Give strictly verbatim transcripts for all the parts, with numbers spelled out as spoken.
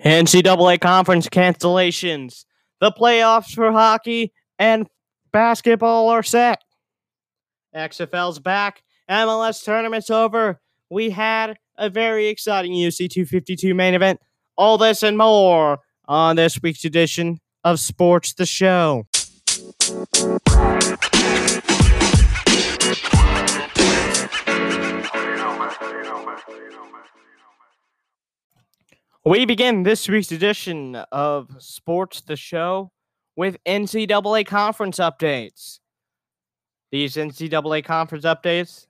N C double A conference cancellations. The playoffs for hockey and basketball are set. X F L's back. M L S tournament's over. We had a very exciting U F C two fifty-two main event. All this and more on this week's edition of Sports the Show. We begin this week's edition of Sports the Show with N C double A conference updates. These N C double A conference updates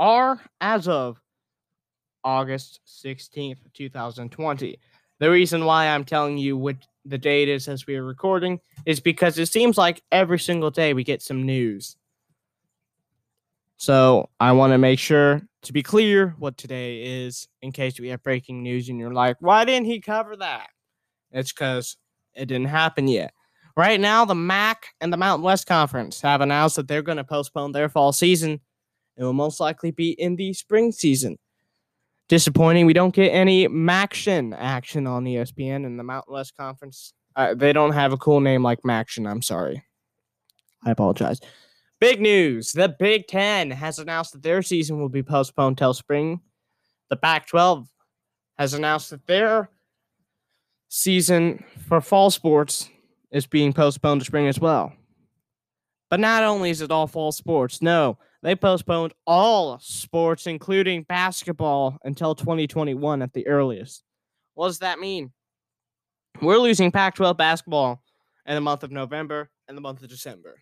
are as of August sixteenth, twenty twenty. The reason why I'm telling you what the date is as we are recording is because it seems like every single day we get some news. So I want to make sure to be clear what today is in case we have breaking news and you're like, why didn't he cover that? It's because it didn't happen yet. Right now, the M A C and the Mountain West Conference have announced that they're going to postpone their fall season. It will most likely be in the spring season. Disappointing, we don't get any MACtion action on E S P N and the Mountain West Conference. Uh, they don't have a cool name like MACtion, I'm sorry. I apologize. Big news, the Big Ten has announced that their season will be postponed till spring. The Pac twelve has announced that their season for fall sports is being postponed to spring as well. But not only is it all fall sports, no, they postponed all sports, including basketball, until twenty twenty-one at the earliest. What does that mean? We're losing Pac twelve basketball in the month of November and the month of December,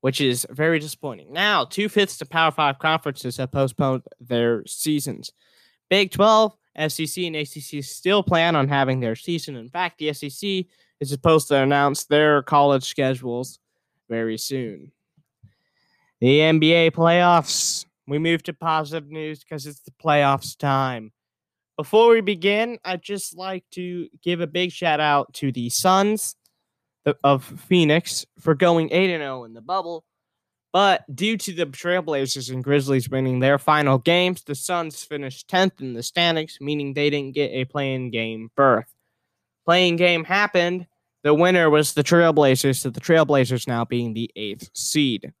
which is very disappointing. Now, two-fifths of Power five conferences have postponed their seasons. Big twelve, S E C, and A C C still plan on having their season. In fact, the S E C is supposed to announce their college schedules very soon. The N B A playoffs. We move to positive news because it's the playoffs time. Before we begin, I'd just like to give a big shout-out to the Suns of Phoenix for going eight and oh in the bubble. But due to the Trailblazers and Grizzlies winning their final games, the Suns finished tenth in the standings, meaning they didn't get a play-in game berth. Play-in game happened. The winner was the Trailblazers, so the Trailblazers now being the eighth seed.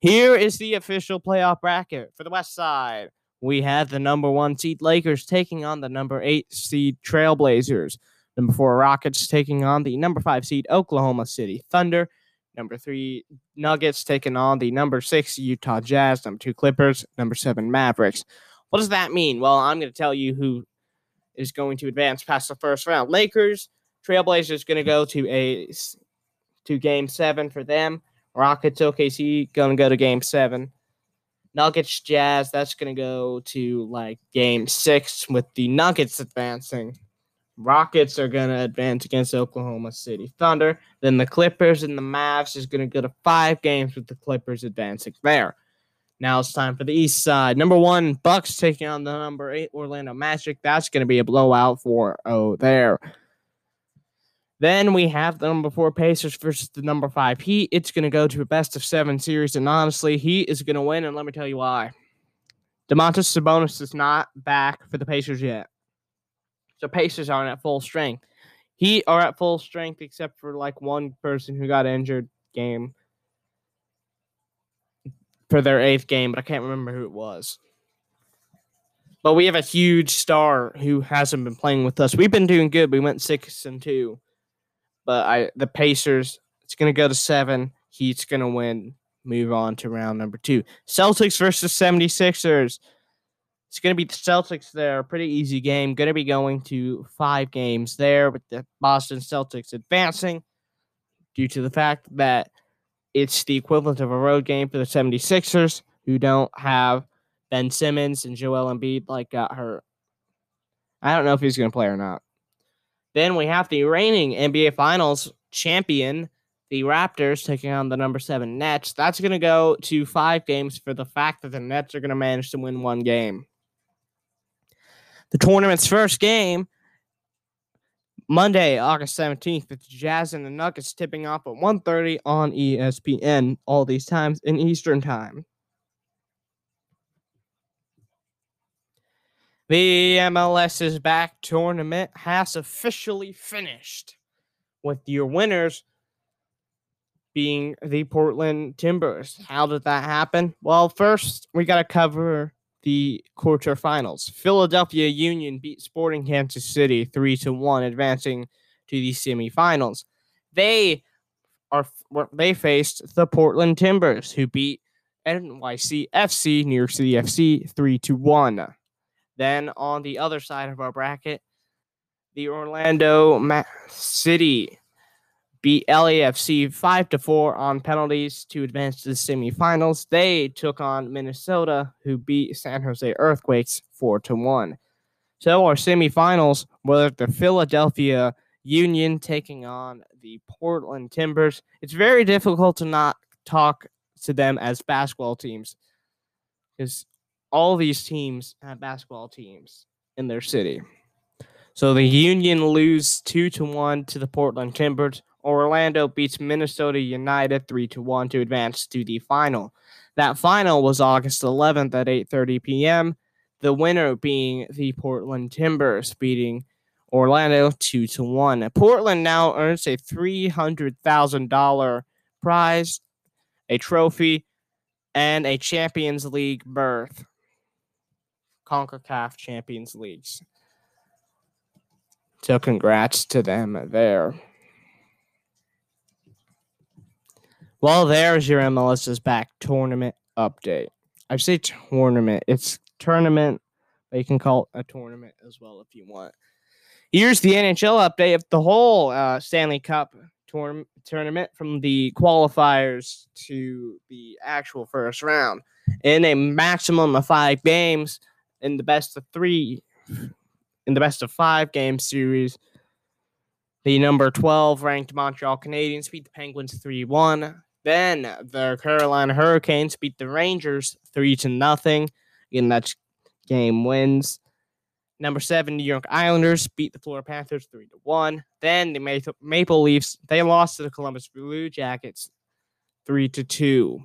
Here is the official playoff bracket for the West Side. We have the number one seed Lakers taking on the number eight seed Trailblazers. Number four, Rockets taking on the number five seed Oklahoma City Thunder. Number three, Nuggets taking on the number six Utah Jazz. Number two, Clippers. Number seven, Mavericks. What does that mean? Well, I'm going to tell you who is going to advance past the first round. Lakers, Trailblazers going to go to a to game seven for them. Rockets, O K C going to go to game seven. Nuggets, Jazz, that's going to go to like game six with the Nuggets advancing. Rockets are going to advance against Oklahoma City Thunder. Then the Clippers and the Mavs is going to go to five games with the Clippers advancing there. Now it's time for the East Side. Number one, Bucks taking on the number eight Orlando Magic. That's going to be a blowout four oh there. Then we have the number four Pacers versus the number five Heat. It's going to go to a best of seven series, and honestly, Heat is going to win, and let me tell you why. Domantas Sabonis is not back for the Pacers yet. The Pacers aren't at full strength. Heat are at full strength except for like one person who got injured game for their eighth game, but I can't remember who it was. But we have a huge star who hasn't been playing with us. We've been doing good. We went six and two, but I the Pacers. It's gonna go to seven. Heat's gonna win. Move on to round number two. Celtics versus 76ers. It's going to be the Celtics there. Pretty easy game. Going to be going to five games there with the Boston Celtics advancing due to the fact that it's the equivalent of a road game for the 76ers who don't have Ben Simmons and Joel Embiid like got hurt. I don't know if he's going to play or not. Then we have the reigning N B A Finals champion, the Raptors, taking on the number seven Nets. That's going to go to five games for the fact that the Nets are going to manage to win one game. The tournament's first game, Monday, August seventeenth, with the Jazz and the Nuggets tipping off at one thirty on E S P N, all these times in Eastern Time. The MLS's back tournament has officially finished, with your winners being the Portland Timbers. How did that happen? Well, first, we got to cover the quarterfinals. Philadelphia Union beat Sporting Kansas City three to one, advancing to the semifinals. They are they faced the Portland Timbers, who beat N Y C F C, New York City F C, three to one. Then on the other side of our bracket, the Orlando Ma- City beat L A F C five to four on penalties to advance to the semifinals. They took on Minnesota, who beat San Jose Earthquakes four to one. So our semifinals were the Philadelphia Union taking on the Portland Timbers. It's very difficult to not talk to them as basketball teams, because all these teams have basketball teams in their city. So the Union lose two to one to the Portland Timbers. Orlando beats Minnesota United three to one to advance to the final. That final was August eleventh at eight thirty p.m., the winner being the Portland Timbers, beating Orlando two to one. Portland now earns a three hundred thousand dollars prize, a trophy, and a Champions League berth. CONCACAF Champions Leagues. So congrats to them there. Well, there's your MLS's back tournament update. I say tournament. It's tournament, but you can call it a tournament as well if you want. Here's the N H L update of the whole uh, Stanley Cup tour- tournament from the qualifiers to the actual first round. In a maximum of five games, in the best of three, in the best of five game series, the number twelve ranked Montreal Canadiens beat the Penguins three one. Then the Carolina Hurricanes beat the Rangers three to nothing. Again, that's game wins. Number seven, New York Islanders beat the Florida Panthers three to one. Then the Maple Leafs, they lost to the Columbus Blue Jackets three to two.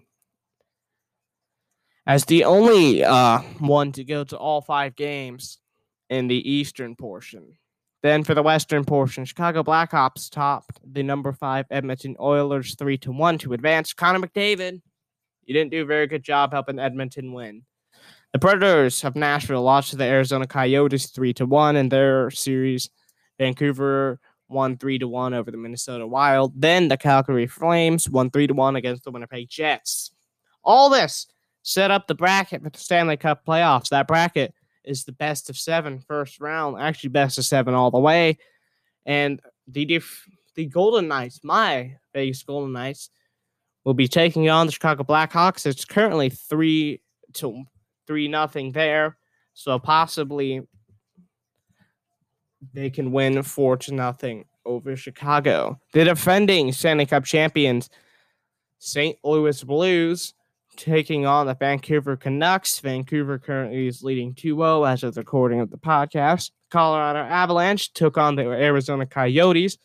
As the only uh, one to go to all five games in the Eastern portion. Then for the Western portion, Chicago Blackhawks topped the number five Edmonton Oilers three to one to advance. Connor McDavid, you didn't do a very good job helping Edmonton win. The Predators of Nashville lost to the Arizona Coyotes three to one in their series. Vancouver won three to one over the Minnesota Wild. Then the Calgary Flames won three to one against the Winnipeg Jets. All this set up the bracket for the Stanley Cup playoffs. That bracket is the best of seven first round, actually best of seven all the way. And the def- the Golden Knights, my Vegas Golden Knights, will be taking on the Chicago Blackhawks. It's currently three to three nothing there, so possibly they can win four to nothing over Chicago. The defending Stanley Cup champions, Saint Louis Blues, taking on the Vancouver Canucks. Vancouver currently is leading two oh as of the recording of the podcast. Colorado Avalanche took on the Arizona Coyotes.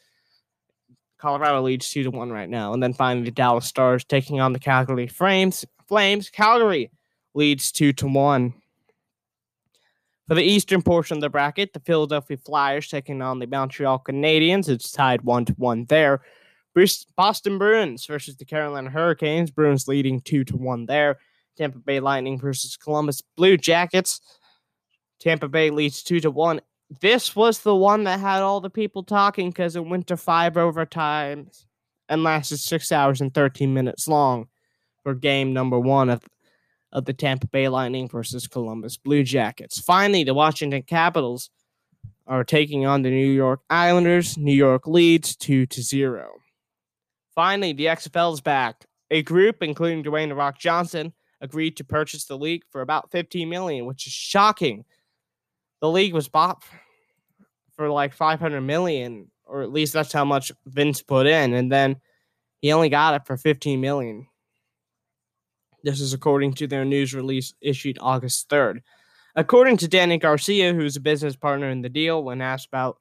Colorado leads two to one right now. And then finally, the Dallas Stars taking on the Calgary Flames. Flames. Calgary leads two to one. For the eastern portion of the bracket, the Philadelphia Flyers taking on the Montreal Canadiens. It's tied one to one there. Boston Bruins versus the Carolina Hurricanes. Bruins leading two to one there. Tampa Bay Lightning versus Columbus Blue Jackets. Tampa Bay leads two to one. This was the one that had all the people talking because it went to five overtimes and lasted six hours and thirteen minutes long for game number one of, of the Tampa Bay Lightning versus Columbus Blue Jackets. Finally, the Washington Capitals are taking on the New York Islanders. New York leads two to zero. Finally, the X F L is back. A group, including Dwayne "The Rock" Johnson, agreed to purchase the league for about fifteen million dollars, which is shocking. The league was bought for like five hundred million dollars, or at least that's how much Vince put in, and then he only got it for fifteen million dollars. This is according to their news release issued August third. According to Danny Garcia, who's a business partner in the deal, when asked about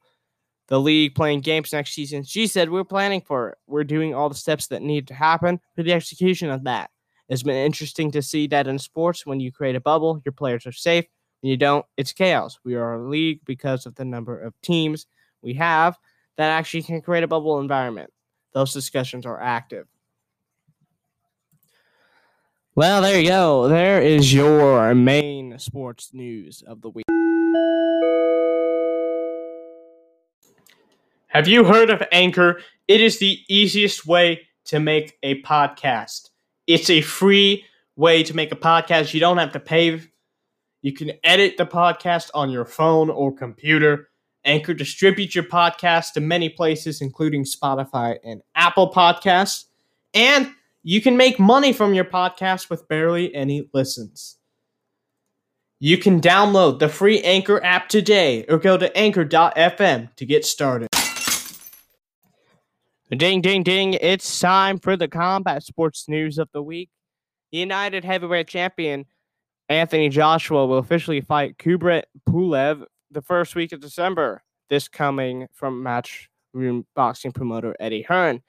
the league playing games next season, she said, "We're planning for it. We're doing all the steps that need to happen for the execution of that. It's been interesting to see that in sports, when you create a bubble, your players are safe. and you don't, it's chaos. We are a league because of the number of teams we have that actually can create a bubble environment. Those discussions are active. Well, there you go. There is your main sports news of the week. Have you heard of Anchor? It is the easiest way to make a podcast. It's a free way to make a podcast. You don't have to pay. You can edit the podcast on your phone or computer. Anchor distributes your podcast to many places, including Spotify and Apple Podcasts. And you can make money from your podcast with barely any listens. You can download the free Anchor app today or go to anchor dot f m to get started. Ding, ding, ding. It's time for the combat sports news of the week. United heavyweight champion Anthony Joshua will officially fight Kubrat Pulev the first week of December. This coming from Matchroom boxing promoter Eddie Hearn.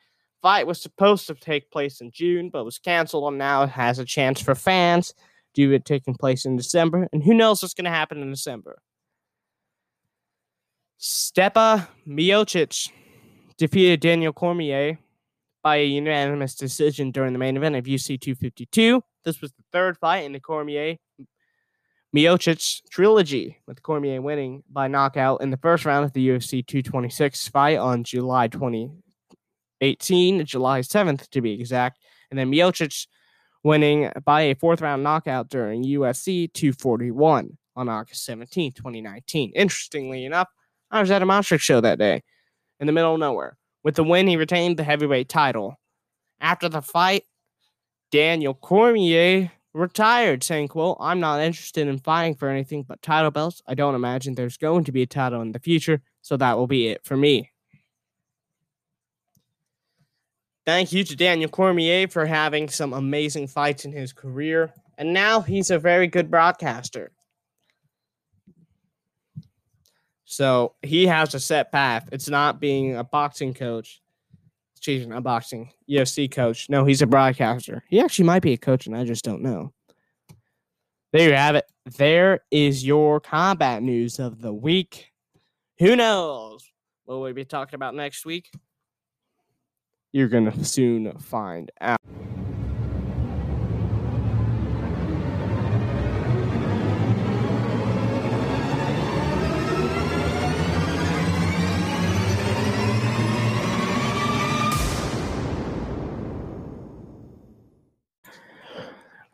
Fight was supposed to take place in June, but was canceled, and now it has a chance for fans due to it taking place in December. And who knows what's going to happen in December? Stipe Miocic defeated Daniel Cormier by a unanimous decision during the main event of U C two fifty-two. This was the third fight in the Cormier-Miocic trilogy, with Cormier winning by knockout in the first round of the U F C two twenty-six fight on July twenty eighteen, July seventh to be exact, and then Miocic winning by a fourth-round knockout during U F C two forty-one on August seventeenth, twenty nineteen. Interestingly enough, I was at a monster show that day in the middle of nowhere. With the win, he retained the heavyweight title. After the fight, Daniel Cormier retired, saying, quote, "I'm not interested in fighting for anything but title belts. I don't imagine there's going to be a title in the future, so that will be it for me." Thank you to Daniel Cormier for having some amazing fights in his career, and now he's a very good broadcaster. So he has a set path. It's not being a boxing coach. Excuse me, not boxing. U F C coach. No, he's a broadcaster. He actually might be a coach, and I just don't know. There you have it. There is your combat news of the week. Who knows what we'll be talking about next week? You're going to soon find out.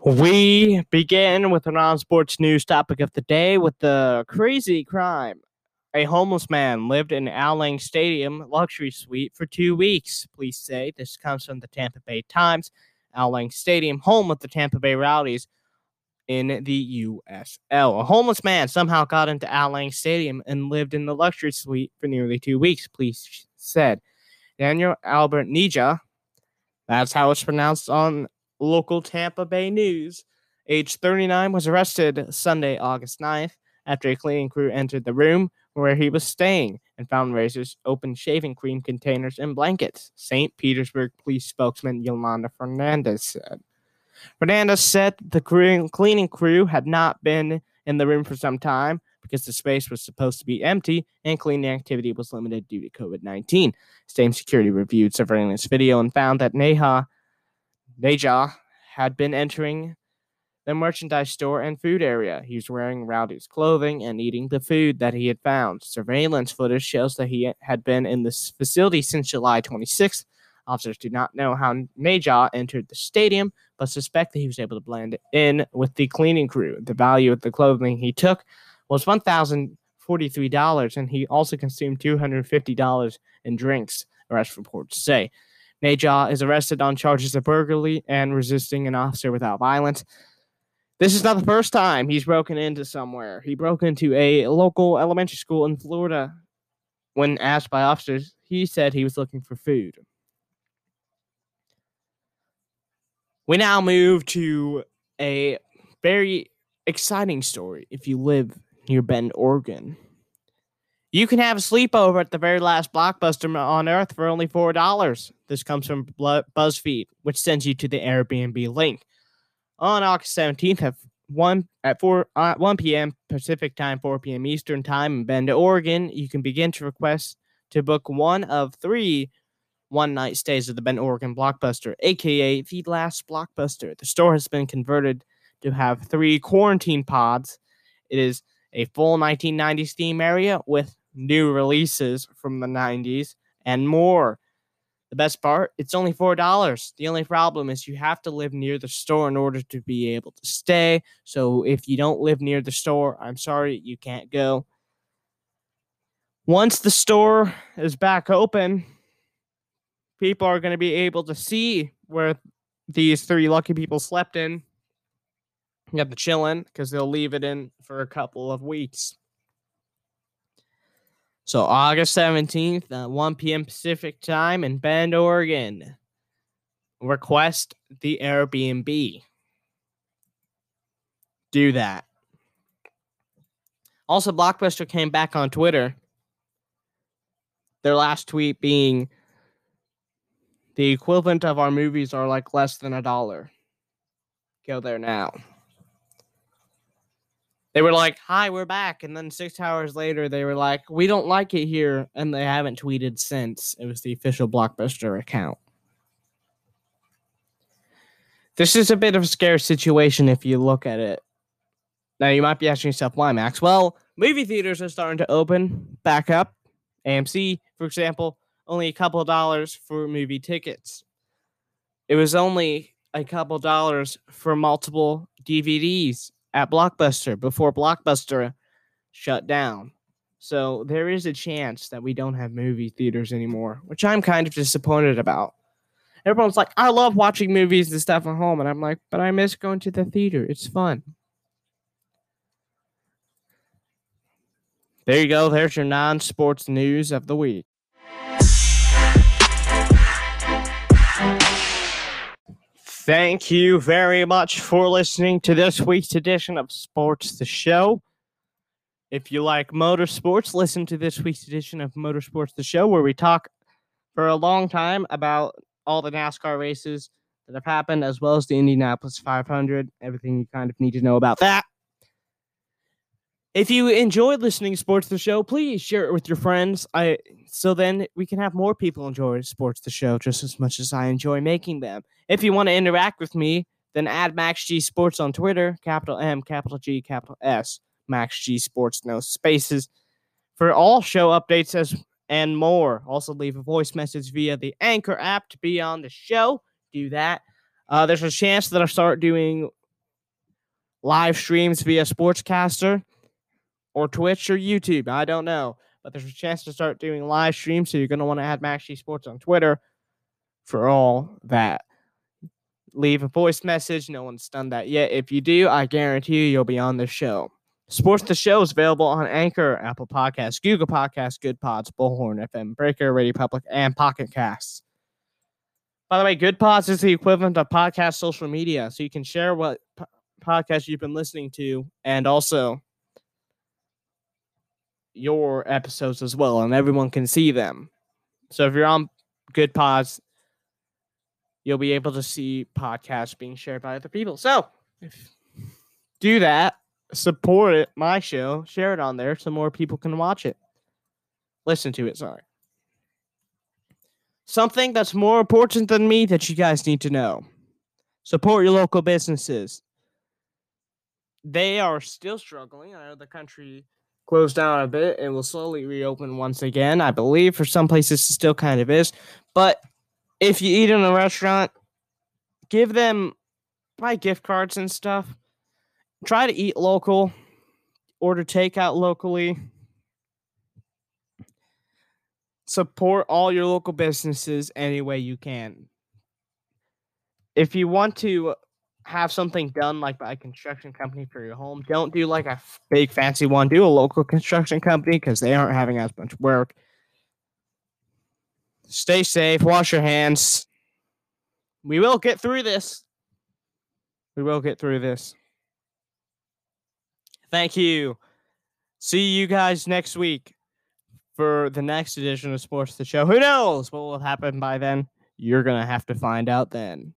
We begin with a non-sports news topic of the day with the crazy crime. A homeless man lived in Al Lang Stadium luxury suite for two weeks, police say. This comes from the Tampa Bay Times. Al Lang Stadium, home of the Tampa Bay Rowdies in the U S L. A homeless man somehow got into Al Lang Stadium and lived in the luxury suite for nearly two weeks, police said. Daniel Albert Nija, that's how it's pronounced on local Tampa Bay news, age thirty-nine, was arrested Sunday, August ninth, after a cleaning crew entered the room where he was staying and found razors, open shaving cream containers, and blankets, Saint Petersburg police spokesman Yolanda Fernandez said. Fernandez said the cleaning crew had not been in the room for some time because the space was supposed to be empty and cleaning activity was limited due to COVID nineteen. Same security reviewed surveillance video and found that Neha Najah had been entering the merchandise store and food area. He was wearing Rowdy's clothing and eating the food that he had found. Surveillance footage shows that he had been in this facility since July twenty-sixth. Officers do not know how Najah entered the stadium, but suspect that he was able to blend in with the cleaning crew. The value of the clothing he took was one thousand forty-three dollars, and he also consumed two hundred fifty dollars in drinks, arrest reports say. Najah is arrested on charges of burglary and resisting an officer without violence. This is not the first time he's broken into somewhere. He broke into a local elementary school in Florida. When asked by officers, he said he was looking for food. We now move to a very exciting story if you live near Bend, Oregon. You can have a sleepover at the very last Blockbuster on Earth for only four dollars. This comes from BuzzFeed, which sends you to the Airbnb link. On August seventeenth, one at four uh, one p.m. Pacific time, four p.m. Eastern time in Bend, Oregon. You can begin to request to book one of three one-night stays at the Bend, Oregon Blockbuster, a k a the last Blockbuster. The store has been converted to have three quarantine pods. It is a full nineteen nineties theme area with new releases from the nineties and more. The best part, it's only four dollars. The only problem is you have to live near the store in order to be able to stay. So if you don't live near the store, I'm sorry, you can't go. Once the store is back open, people are going to be able to see where these three lucky people slept in. You have the chillin' because they'll leave it in for a couple of weeks. So August seventeenth at one p.m. Pacific time in Bend, Oregon. Request the Airbnb. Do that. Also, Blockbuster came back on Twitter. Their last tweet being, the equivalent of our movies are like less than a dollar. Go there now. They were like, hi, we're back. And then six hours later, they were like, we don't like it here. And they haven't tweeted since. It was the official Blockbuster account. This is a bit of a scary situation if you look at it. Now, you might be asking yourself, why, Max? Well, movie theaters are starting to open back up. A M C, for example, only a couple dollars for movie tickets. It was only a couple dollars for multiple D V Ds at Blockbuster before Blockbuster shut down. So there is a chance that we don't have movie theaters anymore, which I'm kind of disappointed about. Everyone's like, I love watching movies and stuff at home. And I'm like, but I miss going to the theater. It's fun. There you go. There's your non-sports news of the week. Thank you very much for listening to this week's edition of Sports the Show. If you like motorsports, listen to this week's edition of Motorsports the Show, where we talk for a long time about all the NASCAR races that have happened, as well as the Indianapolis five hundred, everything you kind of need to know about that. If you enjoyed listening to Sports the Show, please share it with your friends. I so then we can have more people enjoy Sports the Show just as much as I enjoy making them. If you want to interact with me, then add Max G Sports on Twitter, capital M, capital G, capital S, Max G Sports, no spaces, for all show updates as and more. Also, leave a voice message via the Anchor app to be on the show. Do that. Uh, there's a chance that I start doing live streams via Sportscaster, or Twitch, or YouTube. I don't know. But there's a chance to start doing live streams, so you're going to want to add Max G Sports on Twitter for all that. Leave a voice message. No one's done that yet. If you do, I guarantee you, you'll be on the show. Sports the Show is available on Anchor, Apple Podcasts, Google Podcasts, Good Pods, Bullhorn, F M, Breaker, Radio Public, and Pocket Casts. By the way, Good Pods is the equivalent of podcast social media, so you can share what po- podcast you've been listening to, and also your episodes as well, and everyone can see them. So if you're on Good Pods, you'll be able to see podcasts being shared by other people. So if do that, support it, my show, share it on there so more people can watch it. Listen to it, sorry. Something that's more important than me that you guys need to know. Support your local businesses. They are still struggling. I know the country closed down a bit and will slowly reopen once again, I believe. For some places, it still kind of is. But if you eat in a restaurant, give them, buy gift cards and stuff. Try to eat local. Order takeout locally. Support all your local businesses any way you can. If you want to have something done like by a construction company for your home, don't do like a big fancy one. Do a local construction company because they aren't having as much work. Stay safe. Wash your hands. We will get through this. We will get through this. Thank you. See you guys next week for the next edition of Sports the Show. Who knows what will happen by then? You're going to have to find out then.